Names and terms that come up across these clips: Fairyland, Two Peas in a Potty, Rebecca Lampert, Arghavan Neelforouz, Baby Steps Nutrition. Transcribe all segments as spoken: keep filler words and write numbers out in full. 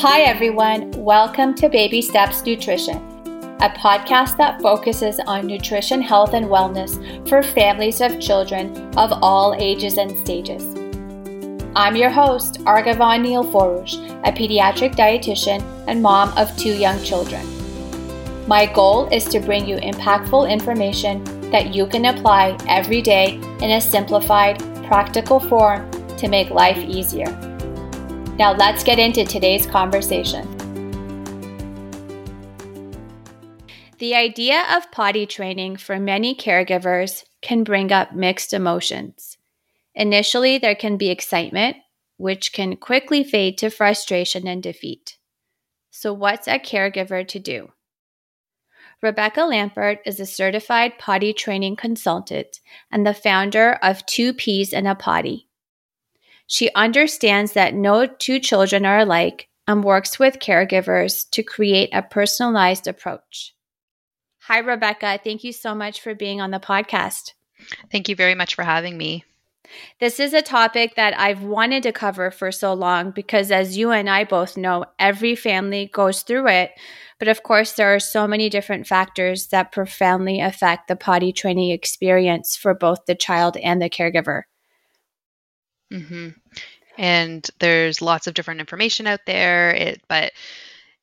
Hi everyone, welcome to Baby Steps Nutrition, a podcast that focuses on nutrition, health, and wellness for families of children of all ages and stages. I'm your host, Arghavan Neelforouz, a pediatric dietitian and mom of two young children. My goal is to bring you impactful information that you can apply every day in a simplified, practical form to make life easier. Now let's get into today's conversation. The idea of potty training for many caregivers can bring up mixed emotions. Initially, there can be excitement, which can quickly fade to frustration and defeat. So what's a caregiver to do? Rebecca Lampert is a certified potty training consultant and the founder of Two Peas in a Potty. She understands that no two children are alike and works with caregivers to create a personalized approach. Hi, Rebecca. Thank you so much for being on the podcast. Thank you very much for having me. This is a topic that I've wanted to cover for so long because, as you and I both know, every family goes through it. But of course, there are so many different factors that profoundly affect the potty training experience for both the child and the caregiver. Mm-hmm. And there's lots of different information out there, it, but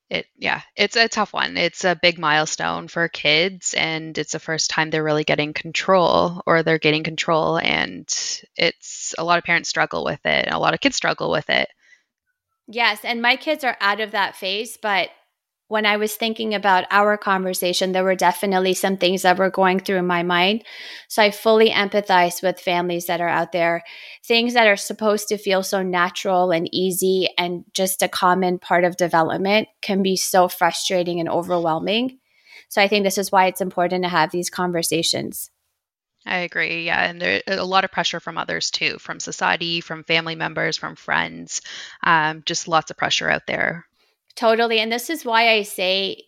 it, yeah, it's a tough one. It's a big milestone for kids, and it's the first time they're really getting control, or they're getting control, and it's a lot of parents struggle with it, and a lot of kids struggle with it. Yes, and my kids are out of that phase, but when I was thinking about our conversation, there were definitely some things that were going through my mind. So I fully empathize with families that are out there. Things that are supposed to feel so natural and easy and just a common part of development can be so frustrating and overwhelming. So I think this is why it's important to have these conversations. I agree. Yeah. And there's a lot of pressure from others too, from society, from family members, from friends, um, just lots of pressure out there. Totally. And this is why I say,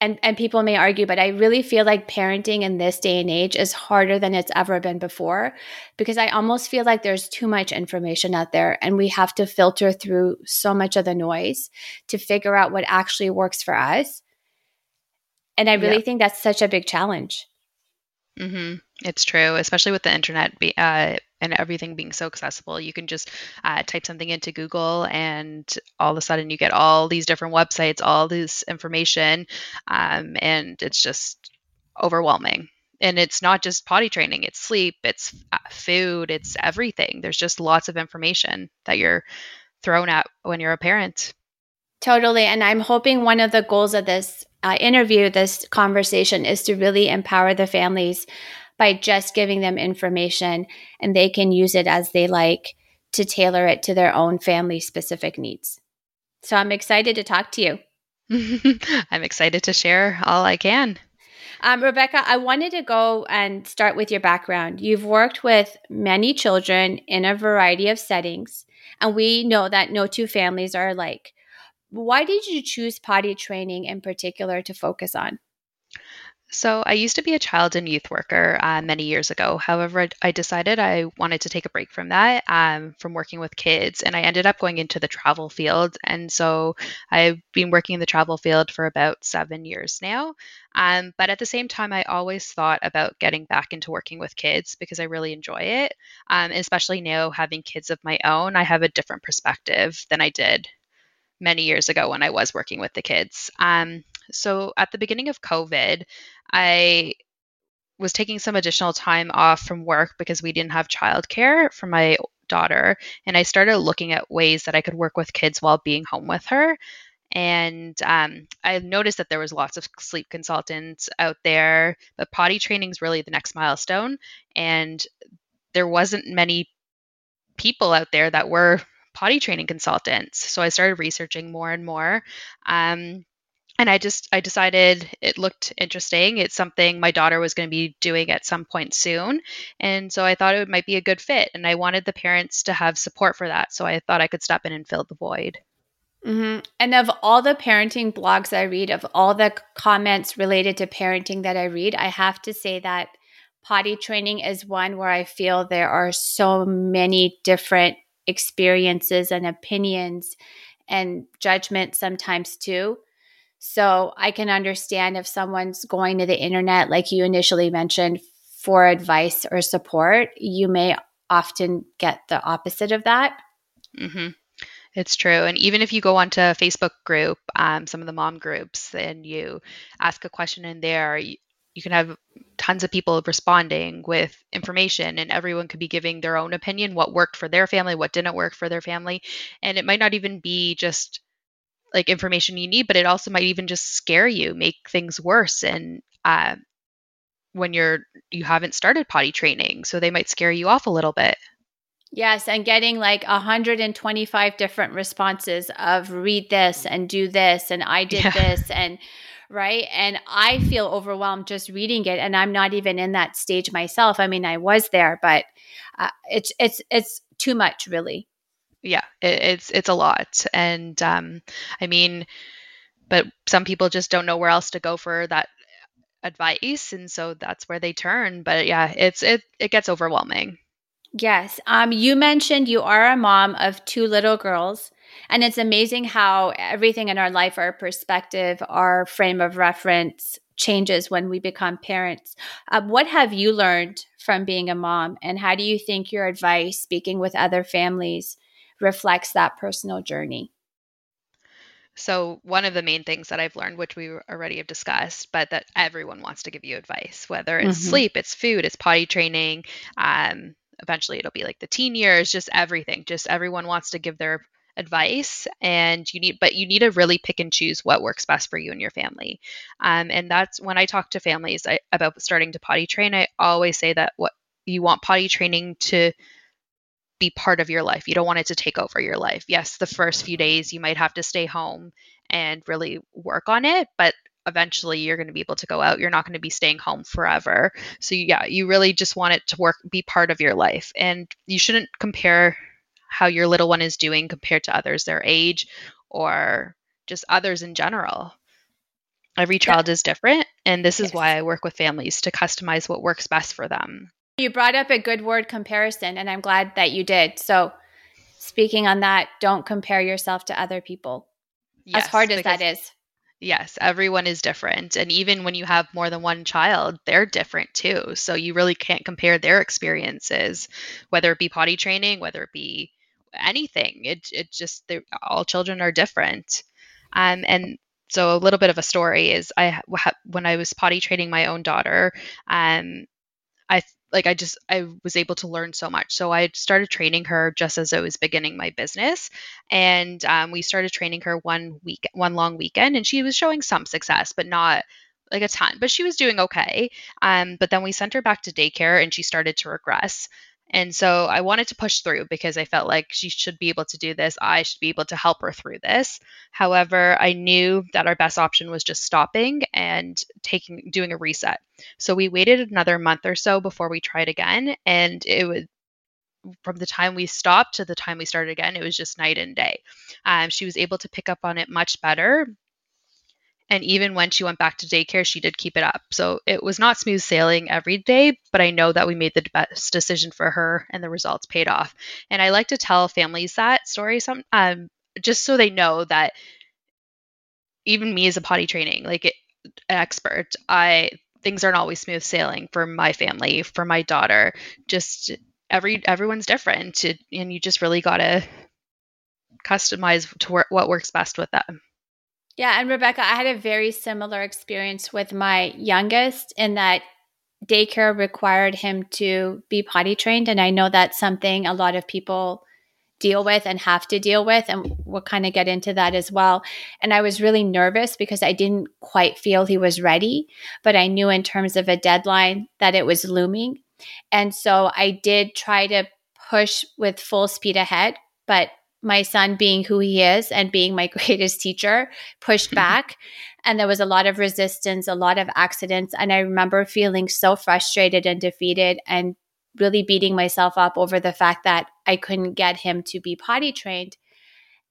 and, and people may argue, but I really feel like parenting in this day and age is harder than it's ever been before, because I almost feel like there's too much information out there and we have to filter through so much of the noise to figure out what actually works for us. And I really yeah. think that's such a big challenge. Mm-hmm. It's true, especially with the internet be, uh, and everything being so accessible. You can just uh, type something into Google, and all of a sudden you get all these different websites, all this information, um, and it's just overwhelming. And it's not just potty training; it's sleep, it's food, it's everything. There's just lots of information that you're thrown at when you're a parent. Totally, and I'm hoping one of the goals of this uh, interview, this conversation, is to really empower the families by just giving them information, and they can use it as they like to tailor it to their own family-specific needs. So I'm excited to talk to you. I'm excited to share all I can. Um, Rebecca, I wanted to go and start with your background. You've worked with many children in a variety of settings, and we know that no two families are alike. Why did you choose potty training in particular to focus on? So I used to be a child and youth worker uh, many years ago. However, I decided I wanted to take a break from that, um, from working with kids, and I ended up going into the travel field. And so I've been working in the travel field for about seven years now. Um, but at the same time, I always thought about getting back into working with kids because I really enjoy it. Um, and especially now having kids of my own, I have a different perspective than I did many years ago when I was working with the kids. Um, so at the beginning of COVID, I was taking some additional time off from work because we didn't have childcare for my daughter. And I started looking at ways that I could work with kids while being home with her. And um, I noticed that there was lots of sleep consultants out there, but potty training is really the next milestone. And there wasn't many people out there that were potty training consultants. So I started researching more and more. Um, And I just, I decided it looked interesting. It's something my daughter was going to be doing at some point soon. And so I thought it might be a good fit. And I wanted the parents to have support for that. So I thought I could step in and fill the void. Mm-hmm. And of all the parenting blogs I read, of all the comments related to parenting that I read, I have to say that potty training is one where I feel there are so many different experiences and opinions and judgment sometimes too. So I can understand if someone's going to the internet, like you initially mentioned, for advice or support, you may often get the opposite of that. Mm-hmm. It's true. And even if you go onto a Facebook group, um, some of the mom groups, and you ask a question in there, you, you can have tons of people responding with information, and everyone could be giving their own opinion, what worked for their family, what didn't work for their family. And it might not even be just like information you need, but it also might even just scare you, make things worse. And, uh, when you're, you haven't started potty training. So they might scare you off a little bit. Yes. And getting like one hundred twenty-five different responses of read this and do this. And I did yeah. this and right. And I feel overwhelmed just reading it. And I'm not even in that stage myself. I mean, I was there, but uh, it's, it's, it's too much really. Yeah. It, it's, it's a lot. And um, I mean, but some people just don't know where else to go for that advice, and so that's where they turn. But yeah, it's it it gets overwhelming. Yes. Um you mentioned you are a mom of two little girls, and it's amazing how everything in our life, our perspective, our frame of reference changes when we become parents. Um, what have you learned from being a mom, and how do you think your advice, speaking with other families, reflects that personal journey? So one of the main things that I've learned, which we already have discussed, but that everyone wants to give you advice, whether it's mm-hmm. sleep, it's food, it's potty training. Um, eventually it'll be like the teen years, just everything, just everyone wants to give their advice, and you need, but you need to really pick and choose what works best for you and your family. Um, and that's when I talk to families I, about starting to potty train, I always say that what you want potty training to be part of your life. You don't want it to take over your life. Yes, the first few days you might have to stay home and really work on it, but eventually you're going to be able to go out. You're not going to be staying home forever. So yeah, you really just want it to work, be part of your life. And you shouldn't compare how your little one is doing compared to others their age or just others in general. Every child yeah. is different, and this yes. is why I work with families to customize what works best for them. You brought up a good word, comparison, and I'm glad that you did. So speaking on that, don't compare yourself to other people, yes, as hard as that is. Yes, everyone is different. And even when you have more than one child, they're different too. So you really can't compare their experiences, whether it be potty training, whether it be anything. It, it just, all children are different. Um, and so a little bit of a story is I, when I was potty training my own daughter, um, I Like I just, I was able to learn so much. So I started training her just as I was beginning my business. And um, we started training her one week, one long weekend. And she was showing some success, but not like a ton, but she was doing okay. Um, but then we sent her back to daycare and she started to regress. And so I wanted to push through because I felt like she should be able to do this. I should be able to help her through this. However, I knew that our best option was just stopping and taking, doing a reset. So we waited another month or so before we tried again. And it was from the time we stopped to the time we started again, it was just night and day. Um, she was able to pick up on it much better. And even when she went back to daycare, she did keep it up. So it was not smooth sailing every day, but I know that we made the best decision for her and the results paid off. And I like to tell families that story some, um, just so they know that even me as a potty training, like it, an expert, I things aren't always smooth sailing for my family, for my daughter. Just every everyone's different, and you just really got to customize to work, what works best with them. Yeah. And Rebecca, I had a very similar experience with my youngest in that daycare required him to be potty trained. And I know that's something a lot of people deal with and have to deal with. And we'll kind of get into that as well. And I was really nervous because I didn't quite feel he was ready, but I knew in terms of a deadline that it was looming. And so I did try to push with full speed ahead, but my son, being who he is and being my greatest teacher, pushed back. And there was a lot of resistance, a lot of accidents. And I remember feeling so frustrated and defeated and really beating myself up over the fact that I couldn't get him to be potty trained.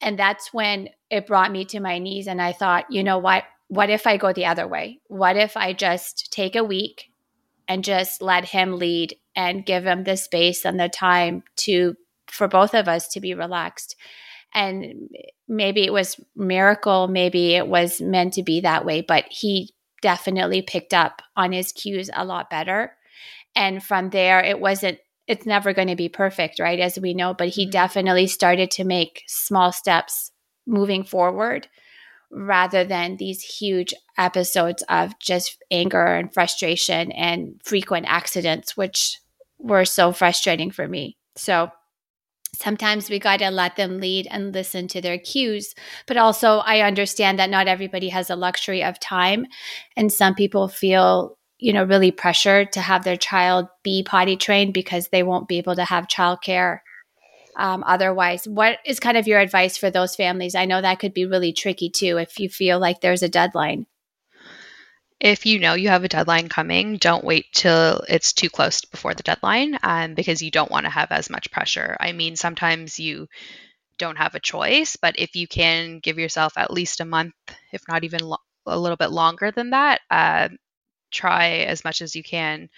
And that's when it brought me to my knees. And I thought, you know what? What if I go the other way? What if I just take a week and just let him lead and give him the space and the time to for both of us to be relaxed? And maybe it was miracle, maybe it was meant to be that way, but he definitely picked up on his cues a lot better. And from there, it wasn't, it's never going to be perfect, right? As we know, but he definitely started to make small steps moving forward rather than these huge episodes of just anger and frustration and frequent accidents, which were so frustrating for me. So sometimes we got to let them lead and listen to their cues. But also I understand that not everybody has the luxury of time. And some people feel, you know, really pressured to have their child be potty trained because they won't be able to have childcare um, otherwise. What is kind of your advice for those families? I know that could be really tricky too if you feel like there's a deadline. If you know you have a deadline coming, don't wait till it's too close before the deadline um, because you don't want to have as much pressure. I mean, sometimes you don't have a choice, but if you can give yourself at least a month, if not even lo- a little bit longer than that, uh, try as much as you can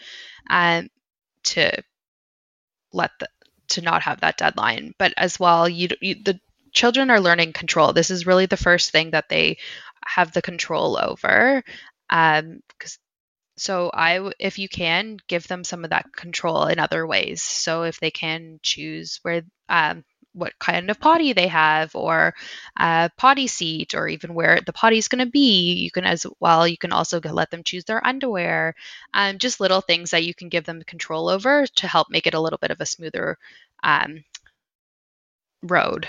um, to let the, to not have that deadline. But as well, you, you the children are learning control. This is really the first thing that they have the control over. Um, cause, so I, if you can, give them some of that control in other ways. So if they can choose where, um, what kind of potty they have, or a potty seat, or even where the potty is going to be, you can as well, you can also let them choose their underwear, um, just little things that you can give them control over to help make it a little bit of a smoother, um, road.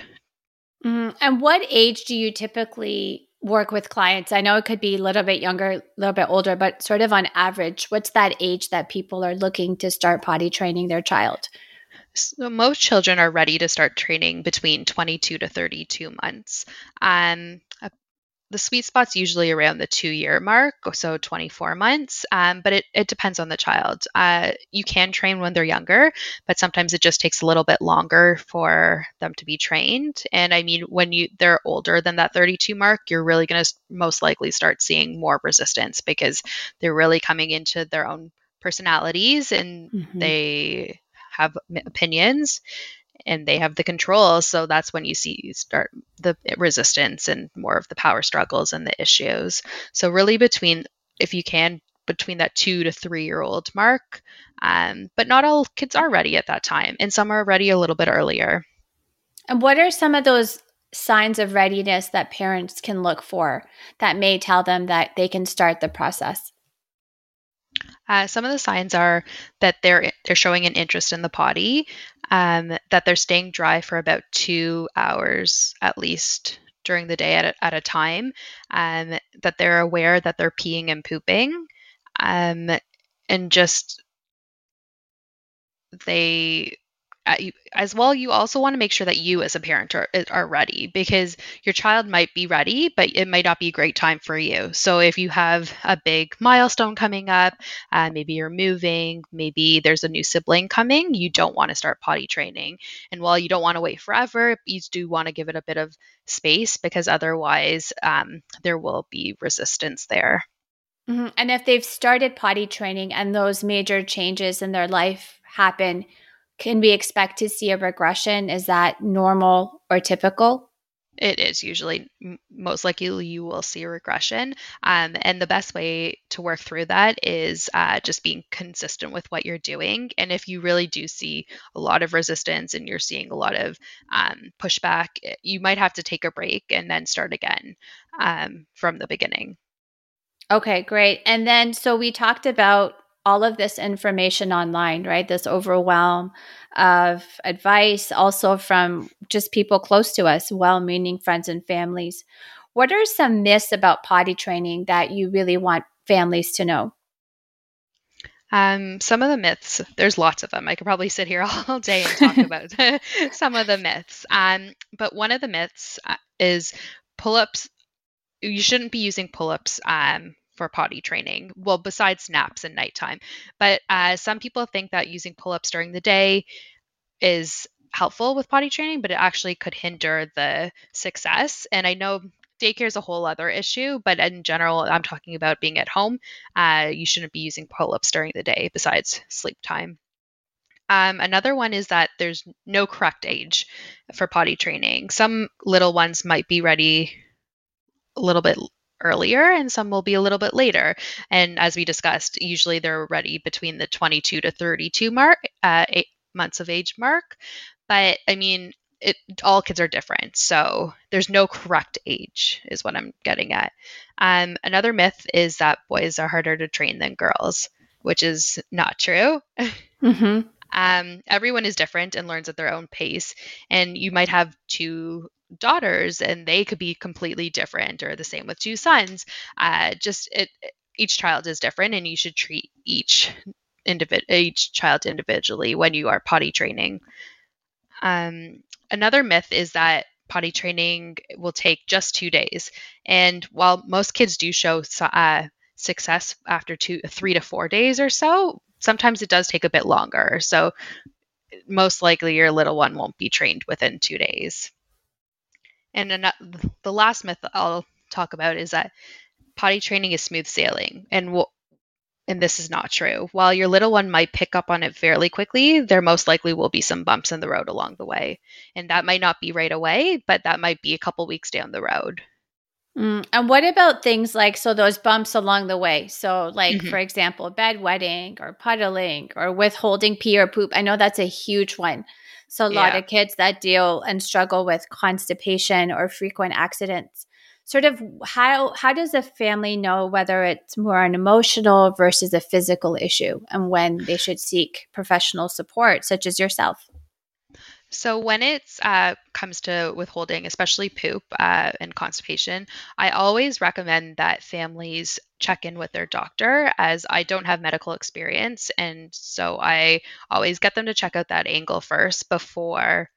Mm, and what age do you typically work with clients? I know it could be a little bit younger, a little bit older, but sort of on average, what's that age that people are looking to start potty training their child? So most children are ready to start training between twenty-two to thirty-two months. Um, the sweet spot's usually around the two-year mark, so twenty-four months, um, but it, it depends on the child. Uh, you can train when they're younger, but sometimes it just takes a little bit longer for them to be trained. And I mean, when you they're older than that thirty-two mark, you're really going to most likely start seeing more resistance because they're really coming into their own personalities and mm-hmm. they have opinions and they have the control. So that's when you see you start the resistance and more of the power struggles and the issues. So really between, if you can, between that two to three year old mark. Um, but not all kids are ready at that time. And some are ready a little bit earlier. And what are some of those signs of readiness that parents can look for that may tell them that they can start the process? Uh, some of the signs are that they're they're showing an interest in the potty, um, that they're staying dry for about two hours at least during the day at a, at a time, um, that they're aware that they're peeing and pooping, um, and just they as well. You also want to make sure that you as a parent are, are ready because your child might be ready, but it might not be a great time for you. So if you have a big milestone coming up, uh, maybe you're moving, maybe there's a new sibling coming, you don't want to start potty training. And while you don't want to wait forever, you do want to give it a bit of space because otherwise um, there will be resistance there. Mm-hmm. And if they've started potty training and those major changes in their life happen, can we expect to see a regression? Is that normal or typical? It is usually. Most likely you will see a regression. Um, and the best way to work through that is uh, just being consistent with what you're doing. And if you really do see a lot of resistance and you're seeing a lot of um, pushback, you might have to take a break and then start again um, from the beginning. Okay, great. And then, so we talked about all of this information online, right? This overwhelm of advice, also from just people close to us, well-meaning friends and families. What are some myths about potty training that you really want families to know? Um, some of the myths, there's lots of them. I could probably sit here all day and talk about some of the myths. Um, but one of the myths is pull-ups. You shouldn't be using pull-ups um, for potty training. Well, besides naps and nighttime, but uh, some people think that using pull-ups during the day is helpful with potty training, but it actually could hinder the success. And I know daycare is a whole other issue, but in general, I'm talking about being at home. Uh, you shouldn't be using pull-ups during the day besides sleep time. Um, another one is that there's no correct age for potty training. Some little ones might be ready a little bit earlier and some will be a little bit later. And as we discussed, usually they're ready between the twenty-two to thirty-two mark, uh, eight months of age mark. But I mean, it, all kids are different. So there's no correct age is what I'm getting at. Um, another myth is that boys are harder to train than girls, which is not true. Mm-hmm. Um, everyone is different and learns at their own pace. And you might have two daughters and they could be completely different, or the same with two sons. Uh, just it, each child is different, and you should treat each individ- each child individually when you are potty training. Um, another myth is that potty training will take just two days. And while most kids do show uh, success after two, three to four days or so, sometimes it does take a bit longer. So most likely your little one won't be trained within two days. And another, the last myth I'll talk about is that potty training is smooth sailing. And we'll, and this is not true. While your little one might pick up on it fairly quickly, there most likely will be some bumps in the road along the way. And that might not be right away, but that might be a couple weeks down the road. Mm, and what about things like, so those bumps along the way? So like, mm-hmm. for example, bedwetting or puddling or withholding pee or poop. I know that's a huge one. So a lot yeah. of kids that deal and struggle with constipation or frequent accidents. Sort of how how does a family know whether it's more an emotional versus a physical issue and when they should seek professional support, such as yourself? So when it uh, comes to withholding, especially poop uh, and constipation, I always recommend that families check in with their doctor, as I don't have medical experience. And so I always get them to check out that angle first before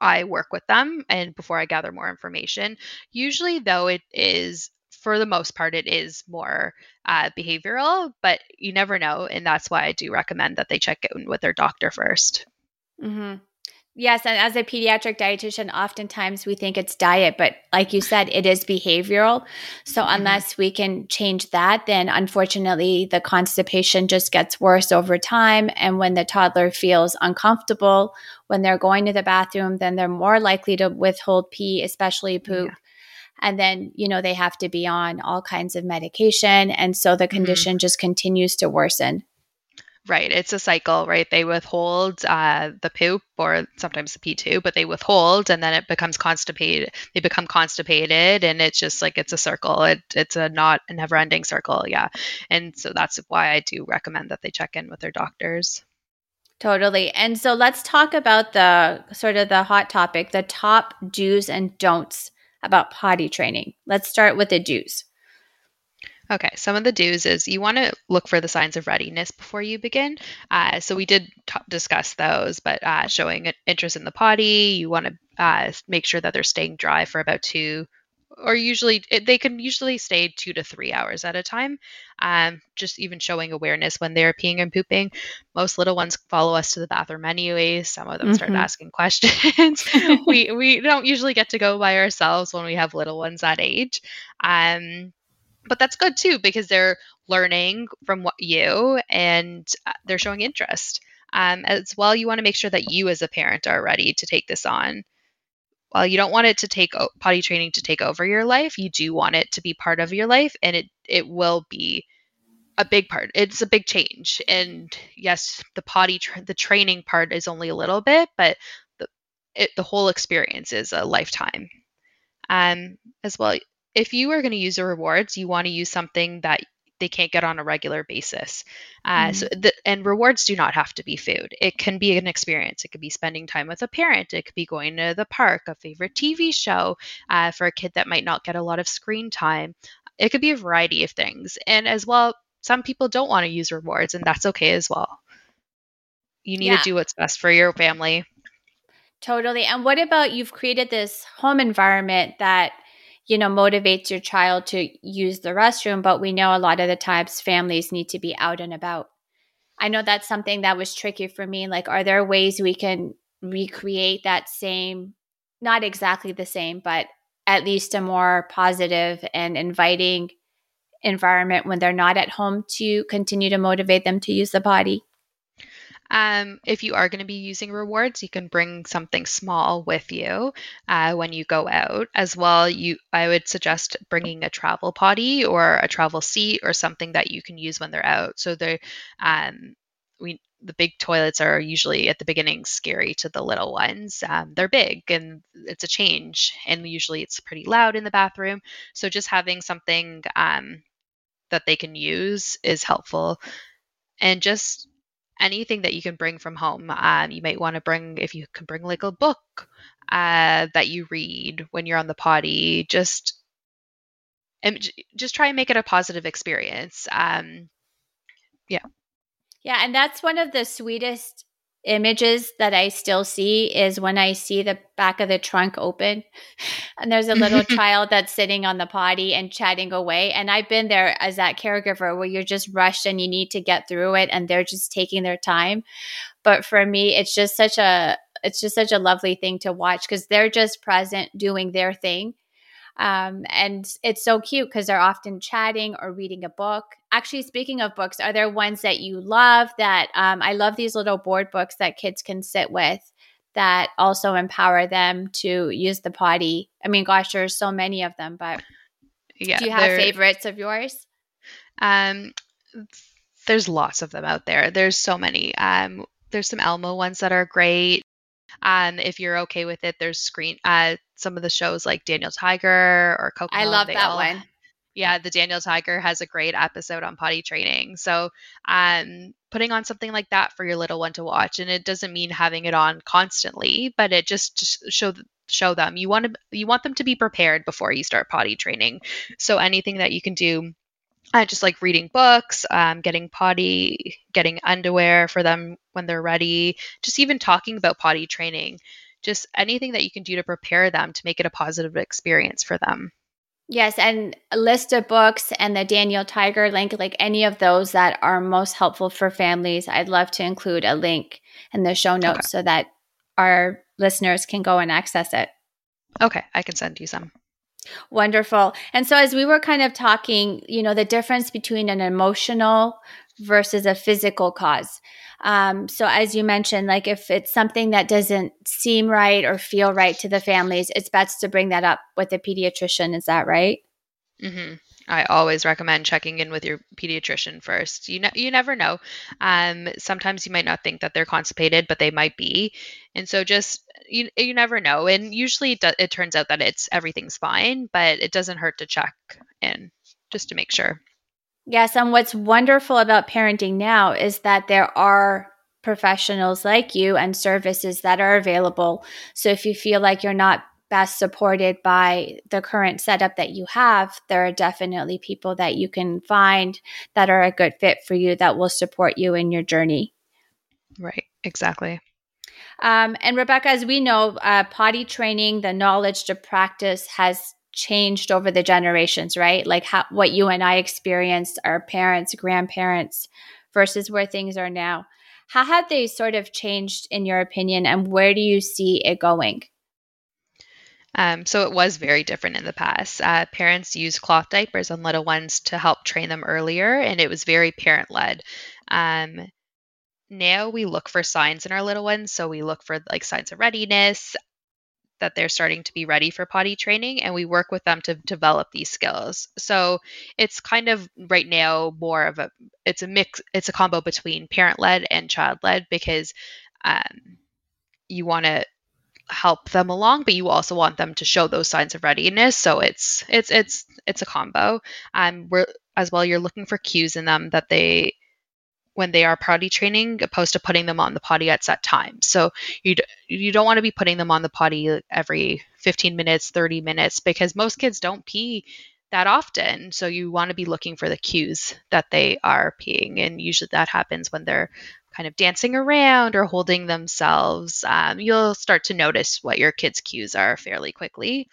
I work with them and before I gather more information. Usually, though, it is, for the most part, it is more uh, behavioral, but you never know. And that's why I do recommend that they check in with their doctor first. Mm-hmm. Yes. And as a pediatric dietitian, oftentimes we think it's diet, but like you said, it is behavioral. So mm-hmm. unless we can change that, then unfortunately the constipation just gets worse over time. And when the toddler feels uncomfortable when they're going to the bathroom, then they're more likely to withhold pee, especially poop. Yeah. And then, you know, they have to be on all kinds of medication. And so the condition mm-hmm. just continues to worsen. Right. It's a cycle, right? They withhold uh, the poop, or sometimes the pee too, but they withhold and then it becomes constipated. They become constipated and it's just like, it's a circle. It, it's a not a never ending circle. Yeah. And so that's why I do recommend that they check in with their doctors. Totally. And so let's talk about the sort of the hot topic, the top do's and don'ts about potty training. Let's start with the do's. Okay, some of the do's is you want to look for the signs of readiness before you begin. Uh, so we did t- discuss those, but uh, showing interest in the potty, you want to uh, make sure that they're staying dry for about two, or usually they can usually stay two to three hours at a time. Um, just even showing awareness when they're peeing and pooping. Most little ones follow us to the bathroom anyways. Some of them mm-hmm. start asking questions. we we don't usually get to go by ourselves when we have little ones that age. Um, But that's good too, because they're learning from what you and they're showing interest. Um, as well, you want to make sure that you as a parent are ready to take this on. While you don't want it to take o- potty training to take over your life, you do want it to be part of your life, and it, it will be a big part. It's a big change. And yes, the potty, tra- the training part is only a little bit, but the, it, the whole experience is a lifetime. Um, as well, if you are going to use the rewards, you want to use something that they can't get on a regular basis. Uh, mm-hmm. So, the, and rewards do not have to be food. It can be an experience. It could be spending time with a parent. It could be going to the park, a favorite T V show uh, for a kid that might not get a lot of screen time. It could be a variety of things. And as well, some people don't want to use rewards, and that's okay as well. You need yeah. to do what's best for your family. Totally. And what about you've created this home environment that you know, motivates your child to use the restroom, but we know a lot of the times families need to be out and about. I know that's something that was tricky for me. Like, are there ways we can recreate that same, not exactly the same, but at least a more positive and inviting environment when they're not at home to continue to motivate them to use the potty? Um, if you are going to be using rewards, you can bring something small with you uh, when you go out as well. You, I would suggest bringing a travel potty or a travel seat or something that you can use when they're out. So they're, um, we, the big toilets are usually at the beginning scary to the little ones. Um, they're big and it's a change, and usually it's pretty loud in the bathroom. So just having something um, that they can use is helpful. And just anything that you can bring from home. Um, you might want to bring, if you can bring like a book uh, that you read when you're on the potty, just, and just try and make it a positive experience. Um, yeah. Yeah. And that's one of the sweetest images that I still see is when I see the back of the trunk open and there's a little child that's sitting on the potty and chatting away. And I've been there as that caregiver where you're just rushed and you need to get through it and they're just taking their time. But for me, it's just such a, it's just such a lovely thing to watch because they're just present doing their thing. Um, and it's so cute because they're often chatting or reading a book. Actually, speaking of books, are there ones that you love that um, I love these little board books that kids can sit with that also empower them to use the potty? I mean, gosh, there's so many of them, but yeah, do you have favorites of yours? Um, there's lots of them out there. There's so many. Um, there's some Elmo ones that are great. Um, if you're okay with it, there's screen, uh, some of the shows like Daniel Tiger or Coco. I love that all, one. Yeah. The Daniel Tiger has a great episode on potty training. So, um, putting on something like that for your little one to watch. And it doesn't mean having it on constantly, but it just, just show, show them you want to, you want them to be prepared before you start potty training. So anything that you can do, uh, just like reading books, um, getting potty, getting underwear for them when they're ready, just even talking about potty training, just anything that you can do to prepare them to make it a positive experience for them. Yes. And a list of books and the Daniel Tiger link, like any of those that are most helpful for families, I'd love to include a link in the show notes okay. So that our listeners can go and access it. Okay. I can send you some. Wonderful. And so as we were kind of talking, you know, the difference between an emotional versus a physical cause. Um, so as you mentioned, like if it's something that doesn't seem right or feel right to the families, it's best to bring that up with a pediatrician. Is that right? Mm-hmm. I always recommend checking in with your pediatrician first. You know, you never know. Um, sometimes you might not think that they're constipated, but they might be. And so just, you you never know. And usually it, do, it turns out that it's everything's fine, but it doesn't hurt to check in just to make sure. Yes. And what's wonderful about parenting now is that there are professionals like you and services that are available. So if you feel like you're not best supported by the current setup that you have, there are definitely people that you can find that are a good fit for you that will support you in your journey. Right, exactly. Um, and Rebecca, as we know, uh, potty training, the knowledge to practice has changed over the generations, right? Like how, what you and I experienced, our parents, grandparents, versus where things are now. How have they sort of changed in your opinion, and where do you see it going? Um, so it was very different in the past. Uh, parents used cloth diapers on little ones to help train them earlier, and it was very parent-led. Um, now we look for signs in our little ones. So we look for like signs of readiness, that they're starting to be ready for potty training, and we work with them to develop these skills. So it's kind of right now more of a, it's a mix, it's a combo between parent-led and child-led because um, you want to help them along, but you also want them to show those signs of readiness. So it's it's it's it's a combo. Um, we're as well. You're looking for cues in them that they, when they are potty training, opposed to putting them on the potty at set times. So you d- you don't want to be putting them on the potty every fifteen minutes, thirty minutes, because most kids don't pee that often. So you want to be looking for the cues that they are peeing, and usually that happens when they're kind of dancing around or holding themselves. Um, you'll start to notice what your kids' cues are fairly quickly.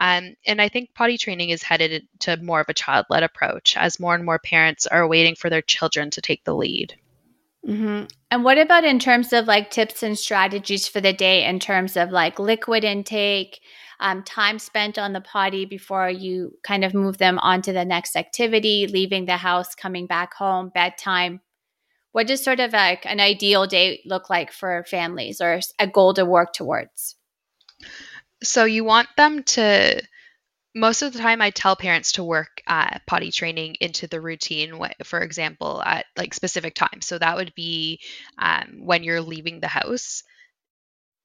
Um, and I think potty training is headed to more of a child-led approach as more and more parents are waiting for their children to take the lead. Mm-hmm. And what about in terms of like tips and strategies for the day in terms of like liquid intake, um, time spent on the potty before you kind of move them on to the next activity, leaving the house, coming back home, bedtime? what does sort of like an ideal day look like for families, or a goal to work towards? So you want them to, most of the time I tell parents to work uh, potty training into the routine, for example, at like specific times. So that would be um, when you're leaving the house.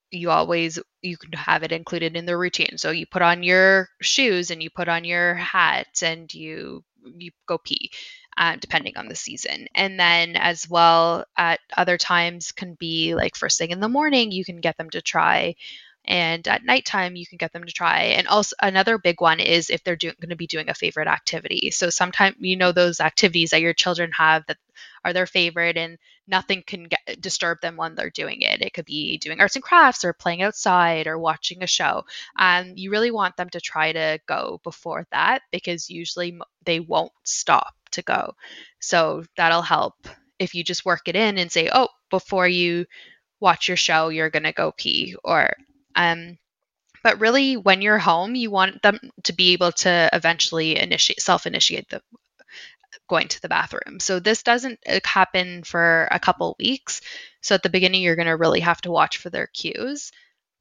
You always, you can have it included in the routine. So you put on your shoes and you put on your hat and you, you go pee, uh, depending on the season. And then as well at other times can be like first thing in the morning, you can get them to try. And at nighttime, you can get them to try. And also another big one is if they're doing, going to be doing a favorite activity. So sometimes, you know, those activities that your children have that are their favorite and nothing can get, disturb them when they're doing it. It could be doing arts and crafts or playing outside or watching a show. Um, you really want them to try to go before that, because usually they won't stop to go. So that'll help if you just work it in and say, oh, before you watch your show, you're going to go pee, or Um, but really when you're home, you want them to be able to eventually initiate, self-initiate the going to the bathroom. So this doesn't happen for a couple weeks. So at the beginning, you're going to really have to watch for their cues,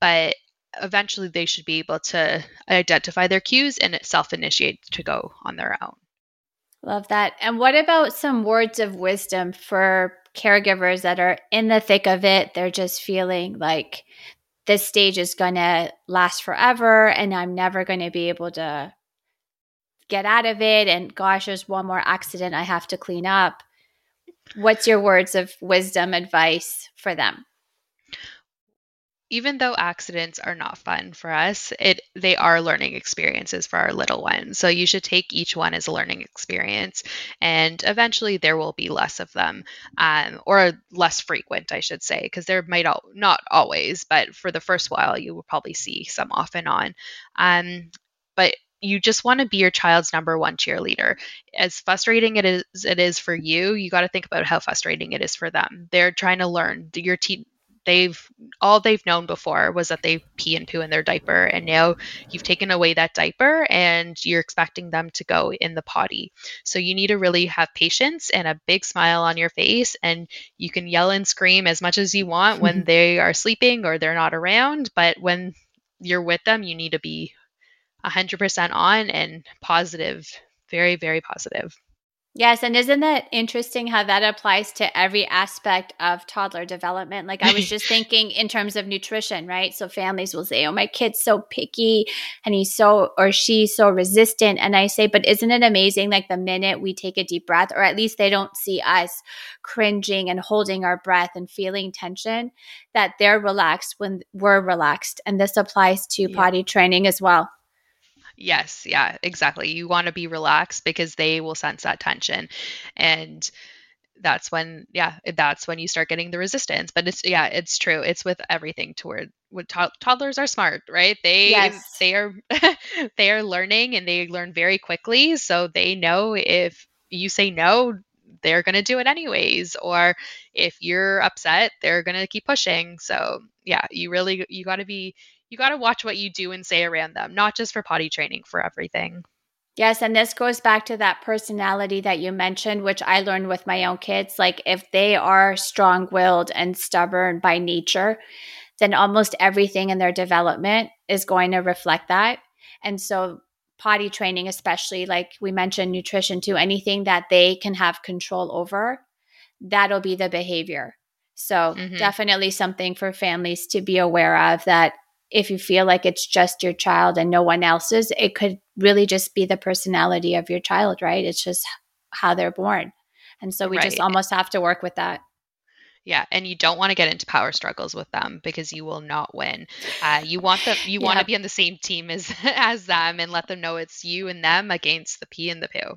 but eventually they should be able to identify their cues and self-initiate to go on their own. Love that. And what about some words of wisdom for caregivers that are in the thick of it? They're just feeling like this stage is going to last forever and I'm never going to be able to get out of it. And gosh, there's one more accident I have to clean up. What's your words of wisdom advice for them? Even though accidents are not fun for us, it they are learning experiences for our little ones. So you should take each one as a learning experience, and eventually there will be less of them, um, or less frequent, I should say, because there might al- not always, but for the first while, you will probably see some off and on. Um, but you just want to be your child's number one cheerleader. As frustrating it is, it is for you, you got to think about how frustrating it is for them. They're trying to learn. Your team. They've all they've known before was that they pee and poo in their diaper, and now you've taken away that diaper and you're expecting them to go in the potty. So you need to really have patience and a big smile on your face, and you can yell and scream as much as you want when they are sleeping or they're not around, but when you're with them, you need to be one hundred percent on and positive, very, very positive. Yes. And isn't that interesting how that applies to every aspect of toddler development? Like I was just thinking in terms of nutrition, right? So families will say, oh, my kid's so picky and he's so, or she's so resistant. And I say, but isn't it amazing? Like the minute we take a deep breath, or at least they don't see us cringing and holding our breath and feeling tension, that they're relaxed when we're relaxed. And this applies to yeah. potty training as well. Yes. Yeah, exactly. You want to be relaxed because they will sense that tension. And that's when, yeah, that's when you start getting the resistance. But it's, yeah, it's true. It's with everything toward with to- toddlers are smart, right? They, yes. they are, they are learning, and they learn very quickly. So they know if you say no, they're going to do it anyways. Or if you're upset, they're going to keep pushing. So yeah, you really, you got to be, you got to watch what you do and say around them, not just for potty training, for everything. Yes. And this goes back to that personality that you mentioned, which I learned with my own kids. Like if they are strong-willed and stubborn by nature, then almost everything in their development is going to reflect that. And so potty training, especially like we mentioned nutrition too, anything that they can have control over, that'll be the behavior. So mm-hmm. definitely something for families to be aware of, that if you feel like it's just your child and no one else's, it could really just be the personality of your child, right? It's just how they're born. And so we right. just almost have to work with that. Yeah. And you don't want to get into power struggles with them, because you will not win. Uh, you want them, you yeah. want to be on the same team as, as them, and let them know it's you and them against the pee and the poo.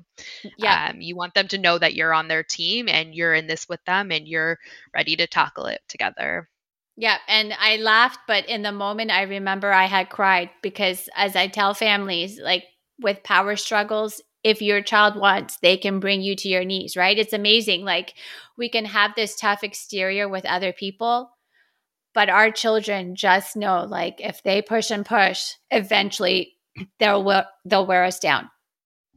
Yeah. Um, you want them to know that you're on their team and you're in this with them and you're ready to tackle it together. Yeah. And I laughed, but in the moment I remember I had cried, because as I tell families, like with power struggles, if your child wants, they can bring you to your knees, right? It's amazing. Like we can have this tough exterior with other people, but our children just know, like if they push and push, eventually they'll wear, they'll wear us down.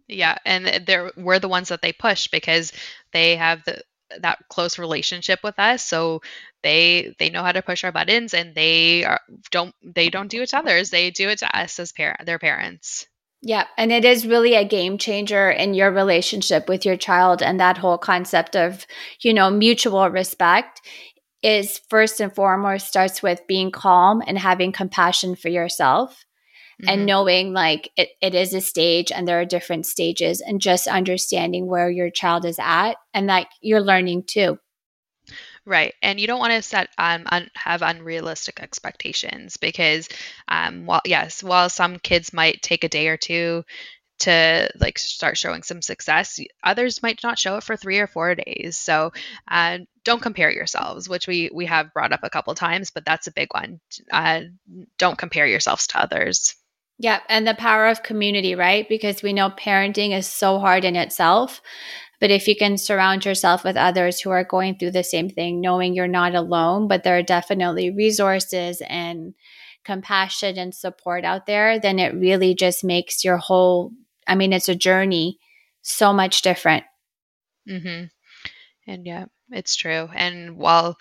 Yeah. And they're, we're the ones that they push, because they have the that close relationship with us. So they they know how to push our buttons, and they are, don't they don't do it to others. They do it to us as parent their parents. Yeah. And it is really a game changer in your relationship with your child. And that whole concept of, you know, mutual respect is first and foremost starts with being calm and having compassion for yourself, mm-hmm. and knowing like it, it is a stage and there are different stages, and just understanding where your child is at and that you're learning too. Right. And you don't want to set um un- have unrealistic expectations, because um while yes, while some kids might take a day or two to like start showing some success, others might not show it for three or four days. So uh, don't compare yourselves, which we we have brought up a couple times, but that's a big one. Uh, don't compare yourselves to others. Yeah, and the power of community, right? Because we know parenting is so hard in itself. But if you can surround yourself with others who are going through the same thing, knowing you're not alone, but there are definitely resources and compassion and support out there, then it really just makes your whole, I mean, it's a journey so much different. Mm-hmm. And yeah, it's true. And while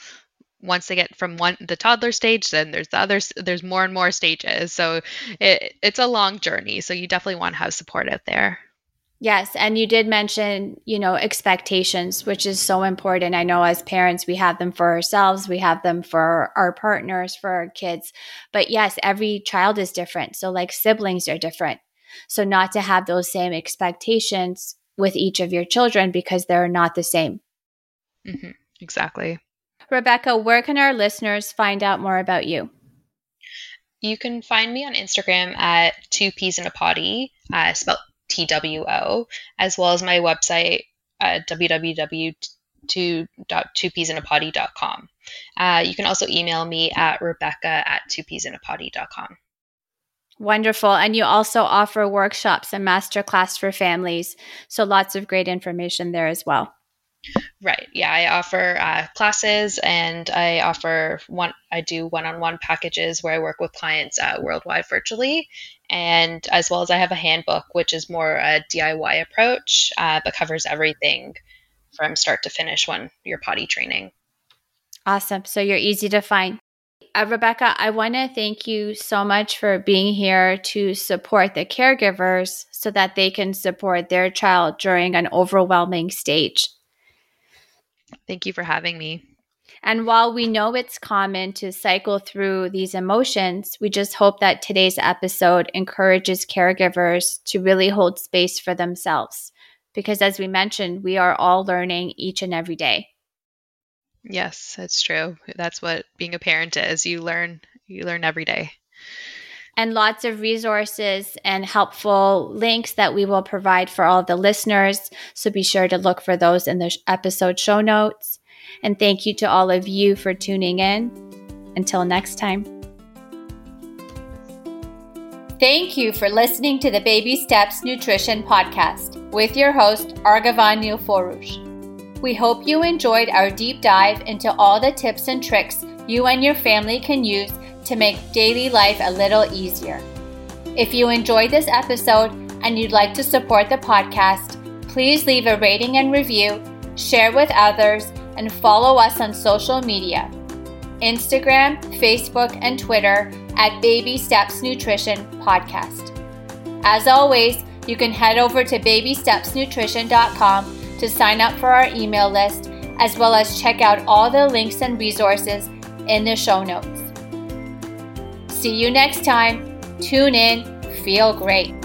once they get from one the toddler stage, then there's the other, there's more and more stages. So it, it's a long journey. So you definitely want to have support out there. Yes. And you did mention, you know, expectations, which is so important. I know as parents, we have them for ourselves, we have them for our partners, for our kids. But yes, every child is different. So like siblings are different. So not to have those same expectations with each of your children, because they're not the same. Mm-hmm. Exactly. Rebecca, where can our listeners find out more about you? You can find me on Instagram at Two Peas in a Potty, uh, spelled T W O, as well as my website, uh, w w w dot two peas in a potty dot com. Uh, you can also email me at Rebecca at two peas in a potty dot com. Wonderful. And you also offer workshops and masterclass for families. So lots of great information there as well. Right. Yeah. I offer uh, classes, and I offer one, I do one-on-one packages where I work with clients uh, worldwide virtually. And as well as I have a handbook, which is more a D I Y approach, uh, but covers everything from start to finish when you're potty training. Awesome. So you're easy to find. Uh, Rebecca, I want to thank you so much for being here to support the caregivers so that they can support their child during an overwhelming stage. Thank you for having me. And while we know it's common to cycle through these emotions, we just hope that today's episode encourages caregivers to really hold space for themselves. Because as we mentioned, we are all learning each and every day. Yes, that's true. That's what being a parent is. You learn, you learn every day. And lots of resources and helpful links that we will provide for all the listeners. So be sure to look for those in the episode show notes. And thank you to all of you for tuning in. Until next time. Thank you for listening to the Baby Steps Nutrition Podcast with your host, Arghavan Neelforouz. We hope you enjoyed our deep dive into all the tips and tricks you and your family can use to make daily life a little easier. If you enjoyed this episode and you'd like to support the podcast, please leave a rating and review, share with others, and follow us on social media, Instagram, Facebook, and Twitter at Baby Steps Nutrition Podcast. As always, you can head over to baby steps nutrition dot com to sign up for our email list, as well as check out all the links and resources in the show notes. See you next time. Tune in, feel great.